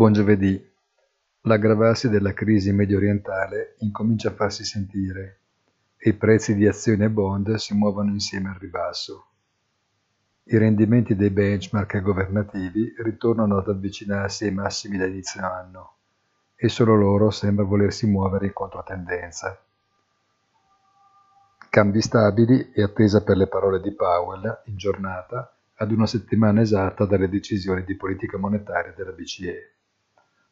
Buon giovedì. L'aggravarsi della crisi mediorientale incomincia a farsi sentire e i prezzi di azioni e bond si muovono insieme al ribasso. I rendimenti dei benchmark governativi ritornano ad avvicinarsi ai massimi da inizio anno e solo loro sembra volersi muovere in controtendenza. Cambi stabili e attesa per le parole di Powell in giornata ad una settimana esatta dalle decisioni di politica monetaria della BCE.